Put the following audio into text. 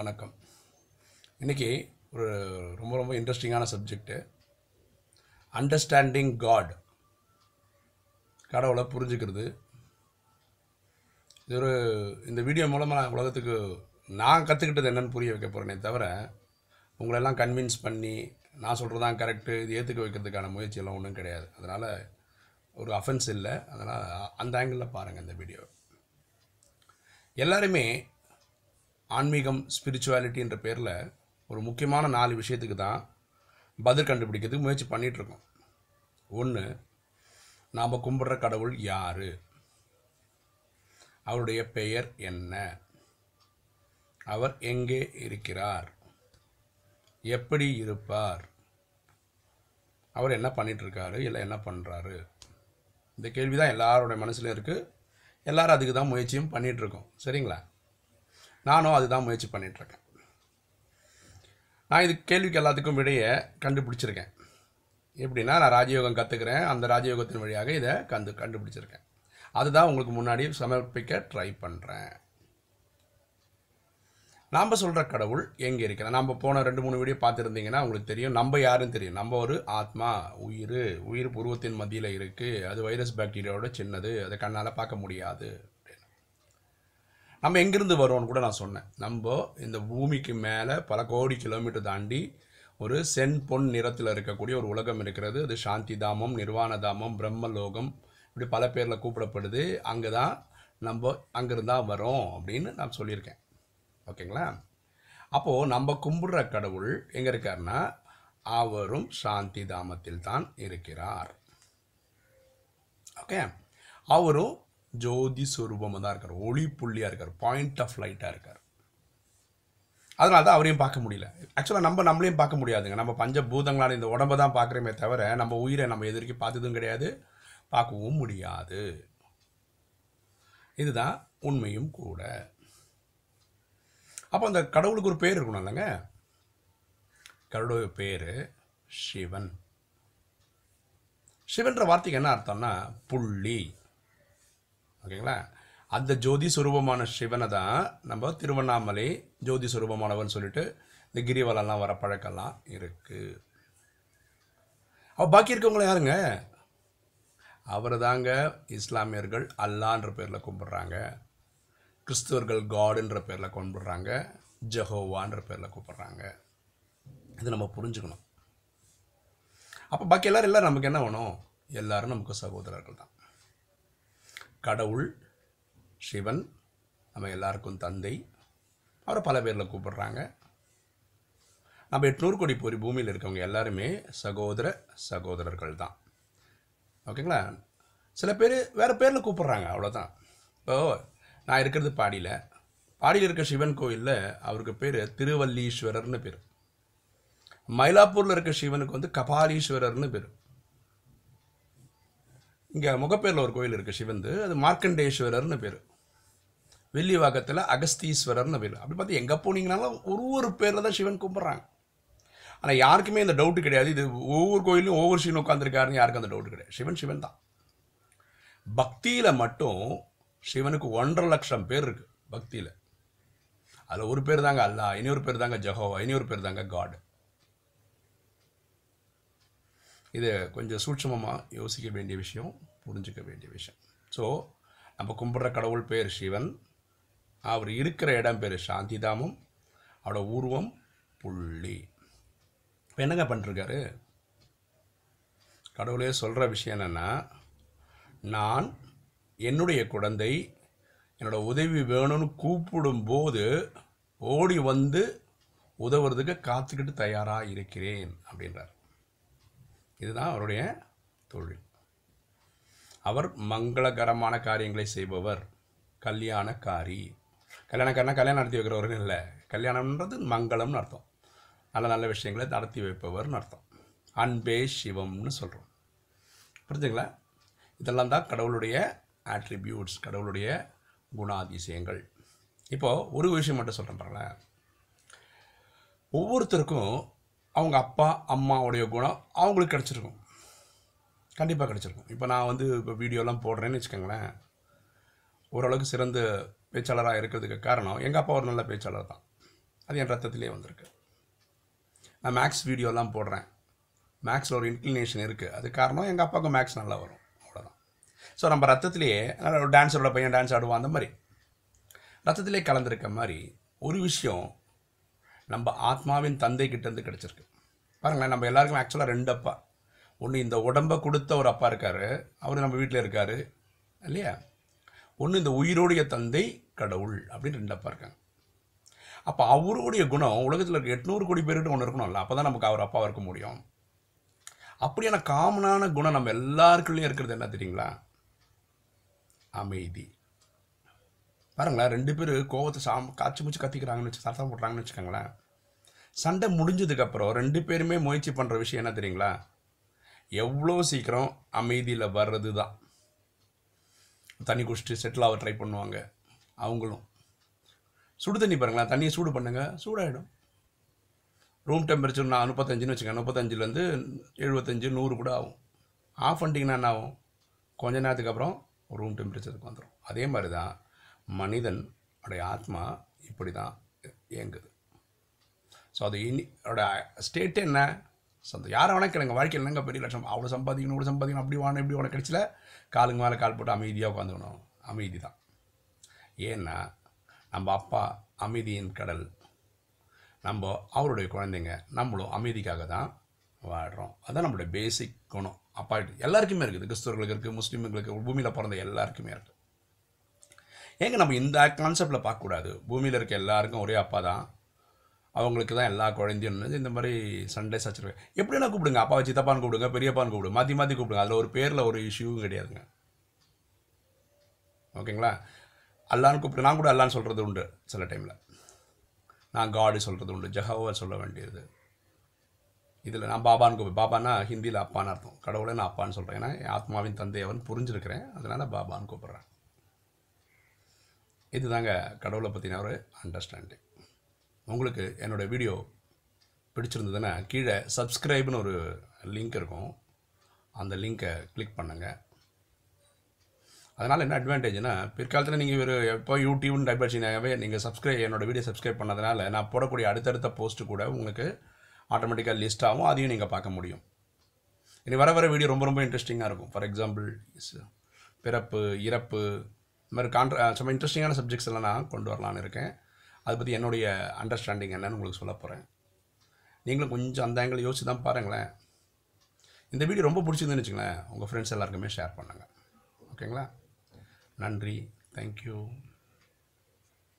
வணக்கம். இன்றைக்கி ஒரு ரொம்ப ரொம்ப இன்ட்ரெஸ்டிங்கான சப்ஜெக்டு, அண்டர்ஸ்டாண்டிங் காட், கடவுளை புரிஞ்சுக்கிறது. இது ஒரு இந்த வீடியோ மூலமாக நான் உலகத்துக்கு நான் கற்றுக்கிட்டது என்னென்னு புரிய வைக்க போகிறேனே தவிர உங்களெல்லாம் கன்வின்ஸ் பண்ணி நான் சொல்கிறது தான் கரெக்டு, இது ஏற்றுக்க வைக்கிறதுக்கான முயற்சியெல்லாம் ஒன்றும் கிடையாது. அதனால் ஒரு அஃபென்ஸ் இல்லை. அதனால் அந்த ஆங்கிளில் பாருங்கள் இந்த வீடியோ. எல்லாருமே ஆன்மீகம், ஸ்பிரிச்சுவாலிட்டின்ற பேரில் ஒரு முக்கியமான 4 விஷயத்துக்கு தான் பதில் கண்டுபிடிக்கிறதுக்கு முயற்சி பண்ணிகிட்ருக்கோம். 1, நாம் கும்பிட்ற கடவுள் யார், அவருடைய பெயர் என்ன, அவர் எங்கே இருக்கிறார், எப்படி இருப்பார், அவர் என்ன பண்ணிகிட்ருக்காரு இல்லை என்ன பண்ணுறாரு. இந்த கேள்வி தான் எல்லாரோடைய மனசுலையும் இருக்குது. எல்லோரும் அதுக்கு தான் முயற்சியும் பண்ணிகிட்ருக்கோம். சரிங்களா? நானும் அதுதான் முயற்சி பண்ணிகிட்ருக்கேன். நான் இது கேள்விக்கு எல்லாத்துக்கும் விடையை கண்டுபிடிச்சிருக்கேன். எப்படின்னா, நான் ராஜயோகம் கற்றுக்கிறேன். அந்த ராஜயோகத்தின் வழியாக இதை கண்டுபிடிச்சிருக்கேன். அதுதான் உங்களுக்கு முன்னாடி சமர்ப்பிக்க ட்ரை பண்ணுறேன். நாம் சொல்கிற கடவுள் எங்கே இருக்கிறேன், நம்ம போன 2-3 வீடியோ பார்த்துருந்தீங்கன்னா உங்களுக்கு தெரியும் நம்ம யாருன்னு தெரியும். நம்ம ஒரு ஆத்மா, உயிர் புருவத்தின் மத்தியில் இருக்குது. அது வைரஸ் பாக்டீரியாவோட சின்னது, அதை கண்ணால் பார்க்க முடியாது. நம்ம எங்கேருந்து வரோன்னு கூட நான் சொன்னேன். நம்ம இந்த பூமிக்கு மேலே பல கோடி கிலோமீட்டர் தாண்டி ஒரு செம்பொன் நிறத்தில் இருக்கக்கூடிய ஒரு உலகம் இருக்கிறது. அது சாந்தி தாமம், நிர்வாண தாமம், பிரம்மலோகம், இப்படி பல பேரில் கூப்பிடப்படுது. அங்கே தான் நம்ம அங்கேருந்தான் வரோம் அப்படின்னு நான் சொல்லியிருக்கேன். ஓகேங்களா? அப்போது நம்ம கும்பிடுற கடவுள் எங்கே இருக்காருன்னா, அவரும் சாந்தி தாமத்தில் தான் இருக்கிறார். ஓகே, அவரும் ஜோதி ஸ்வரூபமாக தான் இருக்கார், ஒளி புள்ளியாக இருக்கார், பாயிண்ட் ஆஃப் லைட்டாக இருக்கார். அதனால தான் அவரையும் பார்க்க முடியல. ஆக்சுவலாக நம்மளையும் பார்க்க முடியாதுங்க. நம்ம பஞ்சபூதங்களான இந்த உடம்பை தான் பார்க்குறோமே தவிர நம்ம உயிரை நம்ம எதிர்க்கு பார்த்ததும் கிடையாது, பார்க்கவும் முடியாது. இதுதான் உண்மையும் கூட. அப்போ அந்த கடவுளுக்கு ஒரு பேர் இருக்கணும் இல்லைங்க. கடவுளுடைய பேர் சிவன். சிவன்ற வார்த்தைக்கு என்ன அர்த்தம்னா புள்ளி. ஓகேங்களா? அந்த ஜோதி சுரூபமான சிவனை தான் நம்ம திருவண்ணாமலை ஜோதி சுரூபமானவன் சொல்லிட்டு இந்த கிரிவலெல்லாம் வர பழக்கெல்லாம் இருக்குது. அவள் பாக்கி இருக்கவங்கள யாருங்க? அவர் தாங்க இஸ்லாமியர்கள் அல்லான்ற பேரில் கும்பிட்றாங்க, கிறிஸ்துவர்கள் காடுன்ற பேரில் கும்பிட்றாங்க, ஜஹோவான்ற பேரில் கும்பிட்றாங்க. இது நம்ம புரிஞ்சுக்கணும். அப்போ பாக்கி எல்லோரும் நமக்கு என்ன வேணும்? எல்லோரும் நமக்கு சகோதரர்கள் தான். கடவுள் சிவன் நம்ம எல்லாருக்கும் தந்தை. அவரை பல பேரில் கூப்பிடுறாங்க. நம்ம 800 கோடி போரி பூமியில் இருக்கவங்க எல்லாருமே சகோதரர்கள் தான். ஓகேங்களா? சில பேர் வேறு பேரில் கூப்பிட்றாங்க, அவ்வளோதான். இப்போது நான் இருக்கிறது பாடியில் இருக்க சிவன் கோயிலில் அவருக்கு பேர் திருவல்லீஸ்வரர்னு பேர். மயிலாப்பூரில் இருக்க சிவனுக்கு கபாலீஸ்வரர்னு பேர். இங்கே முகப்பேரில் ஒரு கோயில் இருக்குது சிவந்து, அது மார்க்கண்டேஸ்வரர்னு பேர். வெள்ளிவாக்கத்தில் அகஸ்தீஸ்வரர்னு பேர். அப்படி பார்த்து எங்கே போனீங்கனாலும் ஒவ்வொரு பேரில் தான் சிவன் கும்பிட்றாங்க. ஆனால் யாருக்குமே இந்த டவுட்டு கிடையாது, இது ஒவ்வொரு கோயிலையும் ஒவ்வொரு சிவன் உட்காந்துருக்காருன்னு யாருக்கும் அந்த டவுட்டு கிடையாது. சிவன் சிவன் தான். பக்தியில் மட்டும் சிவனுக்கு 1.5 லட்சம் பேர் இருக்குது பக்தியில். அதில் ஒரு பேர் தாங்க அல்லா, இனி ஒரு பேர் தாங்க ஜஹோவா, இனி ஒரு பேர் தாங்க காட். இதை கொஞ்சம் சூட்சமமாக யோசிக்க வேண்டிய விஷயம், புரிஞ்சிக்க வேண்டிய விஷயம். ஸோ நம்ம கும்பிட்ற கடவுள் பேர் சிவன், அவர் இருக்கிற இடம் பேர் சாந்தி தாமம், அவரோட உருவம் புள்ளி. இப்போ என்னங்க பண்ணிருக்காரு? கடவுளே சொல்கிற விஷயம் என்னென்னா, நான் என்னுடைய குழந்தை என்னோட உதவி வேணும்னு கூப்பிடும்போது ஓடி வந்து உதவுறதுக்கு காத்துக்கிட்டு தயாராக இருக்கிறேன் அப்படின்றார். இதுதான் அவருடைய தொழில். அவர் மங்களகரமான காரியங்களை செய்பவர், கல்யாணக்காரனா கல்யாணம் நடத்தி வைக்கிறவர்கள் இல்லை. கல்யாணம்ன்றது மங்களம்னு அர்த்தம், நல்ல நல்ல விஷயங்களை நடத்தி வைப்பவர்னு அர்த்தம். அன்பே சிவம்னு சொல்கிறோம். புரிஞ்சுங்களா? இதெல்லாம் தான் கடவுளுடைய ஆட்ரிபியூட்ஸ், கடவுளுடைய குணாதிசயங்கள். இப்போது ஒரு விஷயம் மட்டும் சொல்கிறேன், ஒவ்வொருத்தருக்கும் அவங்க அப்பா அம்மாவுடைய குணம் அவங்களுக்கு கிடச்சிருக்கும், கண்டிப்பாக கிடச்சிருக்கும். இப்போ நான் இப்போ வீடியோலாம் போடுறேன்னு வச்சுக்கோங்களேன். ஓரளவுக்கு சிறந்த பேச்சாளராக இருக்கிறதுக்கு காரணம் எங்கள் அப்பா ஒரு நல்ல பேச்சாளர் தான். அது என் ரத்தத்திலே வந்திருக்கு. நான் மேக்ஸ் வீடியோலாம் போடுறேன், மேக்ஸில் ஒரு இன்க்ளினேஷன் இருக்குது, அது காரணம் எங்கள் அப்பாவுக்கும் மேக்ஸ் நல்லா வரும், அவ்வளோதான். ஸோ நம்ம ரத்தத்திலேயே ஒரு டான்ஸரோட பையன் டான்ஸ் ஆடுவான், அந்த மாதிரி ரத்தத்திலே கலந்துருக்க மாதிரி ஒரு விஷயம் நம்ம ஆத்மாவின் தந்தைக்கிட்டேருந்து கிடச்சிருக்கு. பாருங்களேன், நம்ம எல்லாருக்கும் ஆக்சுவலாக ரெண்டு அப்பா, ஒன்று இந்த உடம்பை கொடுத்த ஒரு அப்பா இருக்கார், அவர் நம்ம வீட்டில் இருக்கார் இல்லையா, ஒன்று இந்த உயிரோடைய தந்தை கடவுள் அப்படின்னு ரெண்டு அப்பா இருக்காங்க. அப்போ அவருடைய குணம் உலகத்தில் இருக்க 800 கோடி பேர்கிட்ட ஒன்று இருக்கணும்ல, அப்போ தான் நமக்கு அவர் அப்பாவாக இருக்க முடியும். அப்படியான காமனான குணம் நம்ம எல்லாருக்குள்ளேயும் இருக்கிறது என்ன தெரியுங்களா? அமைதி. பாருங்களேன், ரெண்டு பேர் கோவத்தை காய்ச்சி மூச்சு கத்திக்கிறாங்கன்னு வச்சு சத்தம் போடுறாங்கன்னு வச்சுக்கோங்களேன். சண்டை முடிஞ்சதுக்கப்புறம் ரெண்டு பேருமே முயற்சி பண்ணுற விஷயம் என்ன தெரியுங்களா? எவ்வளோ சீக்கிரம் அமைதியில் வர்றது தான். தண்ணி குடிச்சிட்டு செட்டில் ஆக ட்ரை பண்ணுவாங்க அவங்களும். சுடு தண்ணி பாருங்களேன், தண்ணியை சூடு பண்ணுங்கள், சூடாகிடும். ரூம் டெம்பரேச்சர் நான் 35ன்னு வச்சுக்கேன், 35லேருந்து 75 100 கூட ஆகும். ஆஃப் பண்ணிட்டிங்கன்னா என்ன ஆகும்? கொஞ்ச நேரத்துக்கு அப்புறம் ரூம் டெம்பரேச்சருக்கு வந்துடும். அதே மாதிரி தான் மனிதனுடைய ஆத்மா இப்படி தான் இயங்குது. ஸோ அது என்னோட ஸ்டேட்டு என்ன, யாரை வணக்கம் எங்கள் வாழ்க்கையில் என்னங்க பெரிய லட்சம், அவ்வளோ சம்பாதிக்கணும் இவ்வளோ சம்பாதிக்கணும், அப்படி வாங்க இப்படி உனக்கு கிடைச்சல, காலுங்க மேலே கால் போட்டு அமைதியாக உட்காந்துக்கணும். அமைதி தான். ஏன்னா நம்ம அப்பா அமைதியின் கடல், நம்ம அவருடைய குழந்தைங்க, நம்மளும் அமைதிக்காக தான் வாடுறோம். அதுதான் நம்மளுடைய பேசிக் குணம். அப்பா எல்லாருக்குமே இருக்குது, கிறிஸ்தவர்களுக்கு இருக்குது, முஸ்லீம்களுக்கு, பூமியில் பிறந்த எல்லாருக்குமே இருக்குது. ஏங்க நம்ம இந்த கான்செப்டில் பார்க்கக்கூடாது? பூமியில் இருக்க எல்லாருக்கும் ஒரே அப்பா தான், அவங்களுக்கு தான் எல்லா குழந்தையும். இந்த மாதிரி சண்டே சச்சரவு எப்படின்னா கூப்பிடுங்க, அப்பாவை சித்தப்பான்னு கூப்பிடுங்க, பெரியப்பான்னு கூப்பிடுங்க, மாற்றி மாற்றி கூப்பிடுங்க, அதில் ஒரு பேரில் ஒரு இஷ்யூவும் கிடையாதுங்க. ஓகேங்களா? அல்லான்னு கூப்பிட்டு நான் கூட அல்லான்னு சொல்கிறது உண்டு, சில டைமில் நான் காடு சொல்கிறது உண்டு, ஜஹாவை சொல்ல வேண்டியது. இதில் நான் பாபான்னு கூப்பிடு, பாபான்னா ஹிந்தியில் அப்பான்னு அர்த்தம், கடவுளை நான் அப்பான்னு சொல்கிறேன், ஏன்னா என் ஆத்மாவின் தந்தையவன் புரிஞ்சிருக்கிறேன், அதனால் பாபான்னு கூப்பிட்றேன். இதுதாங்க கடவுளை பற்றின ஒரு அண்டர்ஸ்டாண்டிங். உங்களுக்கு என்னோடய வீடியோ பிடிச்சிருந்ததுன்னா கீழே சப்ஸ்கிரைப்னு ஒரு லிங்க் இருக்கும், அந்த லிங்க்கை கிளிக் பண்ணுங்கள். அதனால் என்ன அட்வான்டேஜ்னா, பிற்காலத்தில் நீங்கள் ஒரு எப்போ யூடியூப்னு டைப் அடிச்சிங்கனாவே நீங்கள் சப்ஸ்கிரைப் என்னோடய வீடியோ சப்ஸ்கிரைப் பண்ணதுனால நான் போடக்கூடிய அடுத்தடுத்த போஸ்ட்டு கூட உங்களுக்கு ஆட்டோமேட்டிக்காக லிஸ்ட்டாகவும் அதையும் நீங்கள் பார்க்க முடியும். இனி வர வர வீடியோ ரொம்ப ரொம்ப இன்ட்ரெஸ்டிங்காக இருக்கும். ஃபார் எக்ஸாம்பிள் பிறப்பு, இறப்பு, இந்த மாதிரி சும்மா இன்ட்ரெஸ்டிங்கான சப்ஜெக்ட்ஸ் எல்லாம் நான் கொண்டு வரலான்னு இருக்கேன். அதை பற்றி என்னுடைய அண்டர்ஸ்டாண்டிங் என்னன்னு உங்களுக்கு சொல்ல போகிறேன். நீங்களும் கொஞ்சம் அந்த ஆங்கிள் யோசிச்சு தான் பாருங்களேன். இந்த வீடியோ ரொம்ப பிடிச்சிருந்துன்னு வச்சுங்களேன், உங்கள் ஃப்ரெண்ட்ஸ் எல்லாருக்குமே ஷேர் பண்ணுங்கள். ஓகேங்களா? நன்றி. தேங்க்யூ.